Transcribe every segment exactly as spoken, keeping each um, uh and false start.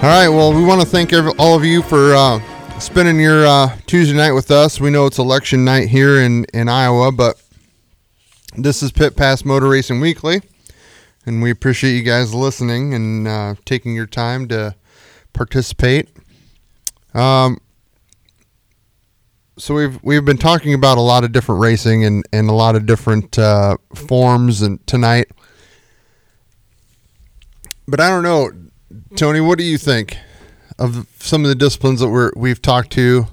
All right, well, we want to thank every, all of you for uh, spending your uh, Tuesday night with us. We know it's election night here in, in Iowa, but this is Pit Pass Motor Racing Weekly, and we appreciate you guys listening and uh, taking your time to participate. Um, so we've we've been talking about a lot of different racing and, and a lot of different uh, forms and tonight, but I don't know. Tony, what do you think of some of the disciplines that we're, we've talked to?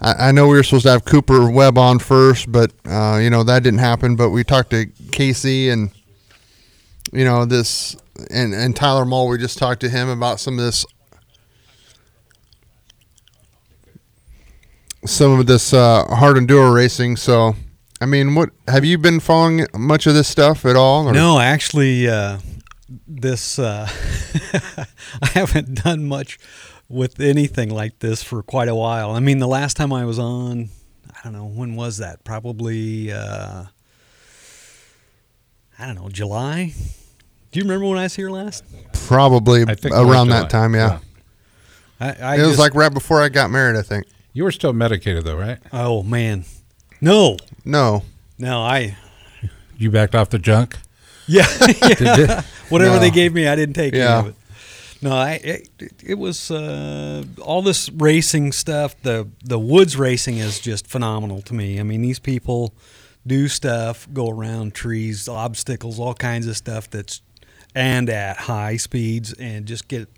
I, I know we were supposed to have Cooper Webb on first, but, uh, you know, that didn't happen. But we talked to Casey and, you know, this and, and Tyler Mull. We just talked to him about some of this, some of this uh, hard enduro racing. So, I mean, what have you been following much of this stuff at all? Or? No, actually, uh This, uh, I haven't done much with anything like this for quite a while. I mean, the last time I was on, I don't know, when was that? Probably, uh, I don't know, July? Do you remember when I was here last? Probably I think around that time, yeah. yeah. I, I it was just, like right before I got married, I think. You were still medicated, though, right? Oh, man. No. No. No, I... You backed off the junk? Yeah, yeah. Whatever no. they gave me, I didn't take yeah. any of it. No, I, it, it was uh, all this racing stuff. The the woods racing is just phenomenal to me. I mean, these people do stuff, go around trees, obstacles, all kinds of stuff that's and at high speeds, and just get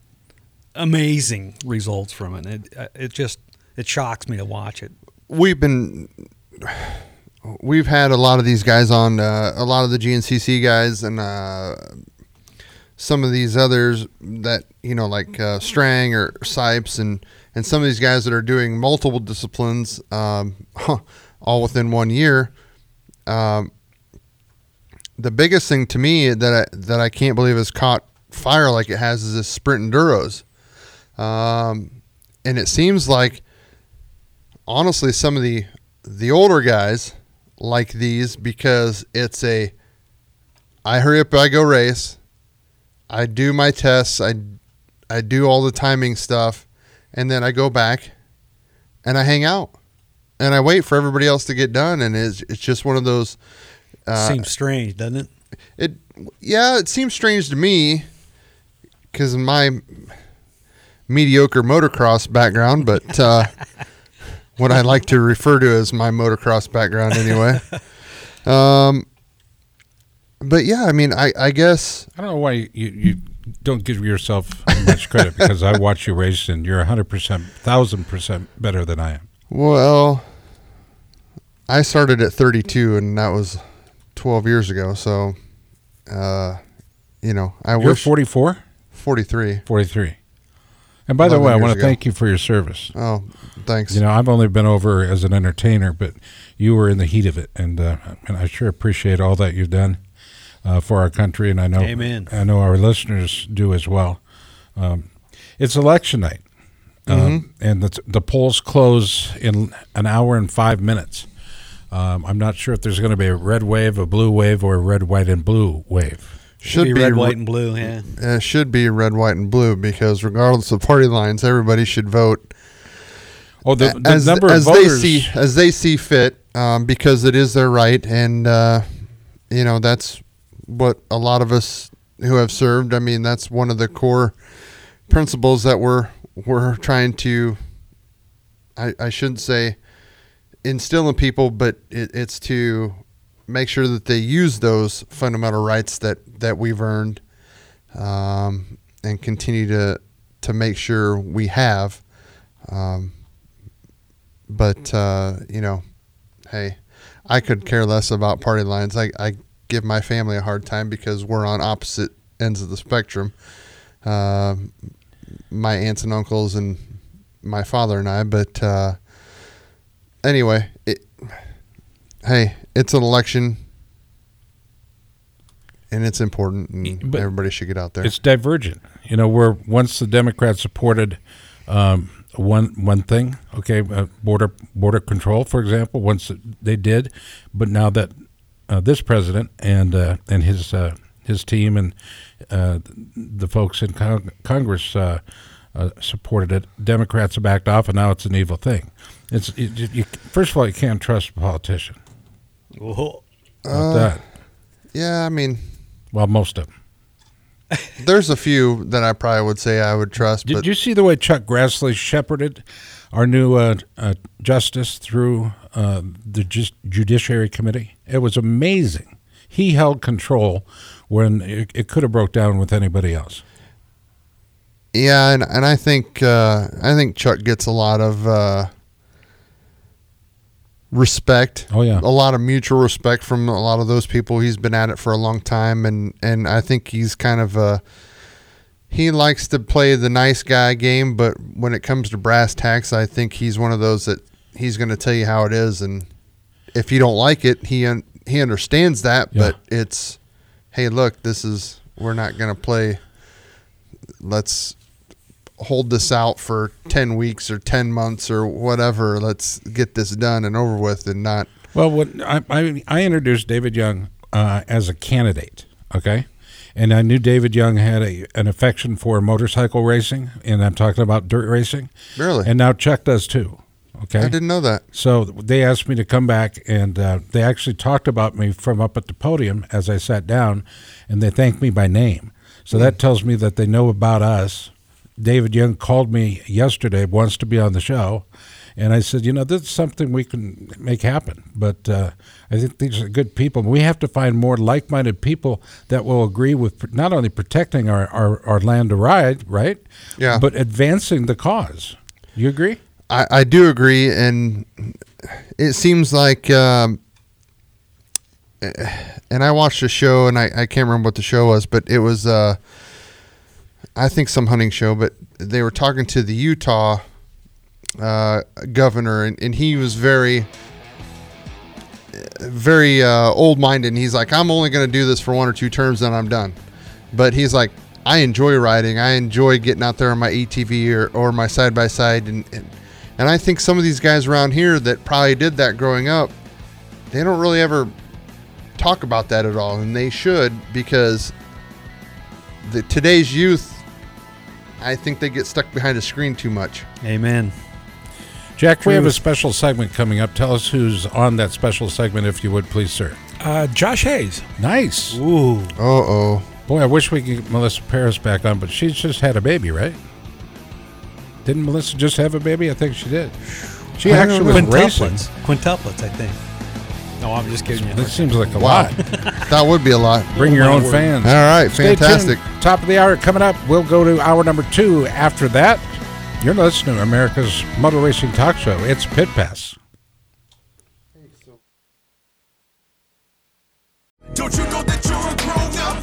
amazing results from it. It it just it shocks me to watch it. We've been. We've had a lot of these guys on, uh, a lot of the G N C C guys and uh, some of these others that, you know, like uh, Strang or Sipes and, and some of these guys that are doing multiple disciplines um, all within one year. Um, the biggest thing to me that I, that I can't believe has caught fire like it has is this sprint enduros. Um, and it seems like, honestly, some of the, the older guys... like these because it's a I hurry up, I go race, I do my tests, I I do all the timing stuff, and then I go back and I hang out and I wait for everybody else to get done, and it's it's just one of those uh, seems strange, doesn't it? It yeah, it seems strange to me because of my mediocre motocross background, but uh what I like to refer to as my motocross background anyway. Um, but yeah, I mean, I, I guess. I don't know why you, you don't give yourself much credit because I watch you race and you're one hundred percent, one thousand percent better than I am. Well, I started at thirty-two and that was twelve years ago. So, uh, you know, I you're wish. You're forty-four? forty-three. forty-three. And by the way, I want to ago. thank you for your service. Oh, thanks. You know, I've only been over as an entertainer, but you were in the heat of it, and uh, and I sure appreciate all that you've done uh, for our country, and I know Amen. I know our listeners do as well. Um, it's election night, um, mm-hmm. and the, the polls close in an hour and five minutes. Um, I'm not sure if there's going to be a red wave, a blue wave, or a red, white, and blue wave. Should be, be red, white, and blue, yeah. It should be red, white, and blue because regardless of party lines, everybody should vote oh, the, the as, number as of voters. They see, as they see fit um, because it is their right. And, uh, you know, that's what a lot of us who have served, I mean, that's one of the core principles that we're, we're trying to, I, I shouldn't say instill in people, but it, it's to... make sure that they use those fundamental rights that, that we've earned um, and continue to to make sure we have. Um, But, uh, you know, hey, I could care less about party lines. I, I give my family a hard time because we're on opposite ends of the spectrum. Uh, my aunts and uncles and my father and I. But uh, anyway, it, hey, it's an election. And it's important, and but everybody should get out there. It's divergent. You know, where once the Democrats supported um, one one thing, okay, uh, border border control, for example, once they did, but now that uh, this president and uh, and his uh, his team and uh, the folks in Cong- Congress uh, uh, supported it, Democrats have backed off, and now it's an evil thing. It's it, you, first of all, you can't trust a politician. Whoa. Uh, that. Yeah, I mean... Well, most of them. There's a few that I probably would say I would trust. Did but you see the way Chuck Grassley shepherded our new uh, uh, justice through uh, the just Judiciary Committee? It was amazing. He held control when it, it could have broke down with anybody else. Yeah, and and I think uh, I think Chuck gets a lot of uh, respect. Oh yeah, a lot of mutual respect from a lot of those people. He's been at it for a long time, and and I think he's kind of uh he likes to play the nice guy game, but when it comes to brass tacks, I think he's one of those that he's going to tell you how it is, and if you don't like it, he un- he understands that. Yeah. But it's, hey, look, this is, we're not going to play, let's hold this out for ten weeks or ten months or whatever. Let's get this done and over with, and not. Well, when I, I, I introduced David Young uh, as a candidate, okay, and I knew David Young had a an affection for motorcycle racing, and I'm talking about dirt racing. Really? And now Chuck does too. Okay, I didn't know that. So they asked me to come back, and uh, they actually talked about me from up at the podium as I sat down, and they thanked me by name. So mm. that tells me that they know about us. David Young called me yesterday, wants to be on the show, and I said, you know, this is something we can make happen, but uh, I think these are good people. We have to find more like-minded people that will agree with not only protecting our, our, our land to ride, right, yeah, but advancing the cause. You agree? I, I do agree, and it seems like, um, and I watched a show, and I, I can't remember what the show was, but it was uh, – I think some hunting show, but they were talking to the Utah uh, governor, and, and he was very, very uh, old-minded. And he's like, I'm only going to do this for one or two terms, then I'm done. But he's like, I enjoy riding. I enjoy getting out there on my A T V or, or my side-by-side. And, and and I think some of these guys around here that probably did that growing up, they don't really ever talk about that at all. And they should, because the, today's youth, I think they get stuck behind a screen too much. Amen. Jack, we have a special segment coming up. Tell us who's on that special segment, if you would, please, sir. Uh, Josh Hayes. Nice. Ooh. Uh-oh. Boy, I wish we could get Melissa Paris back on, but she's just had a baby, right? Didn't Melissa just have a baby? I think she did. She actually was racing. Quintuplets, I think. No, I'm just kidding. That seems like a wow. lot. That would be a lot. Bring your own fans. All right, Stay fantastic. Tuned. Top of the hour coming up. We'll go to hour number two. After that, you're listening to America's Motor Racing Talk Show. It's Pit Pass. Don't you know that you're a grown up?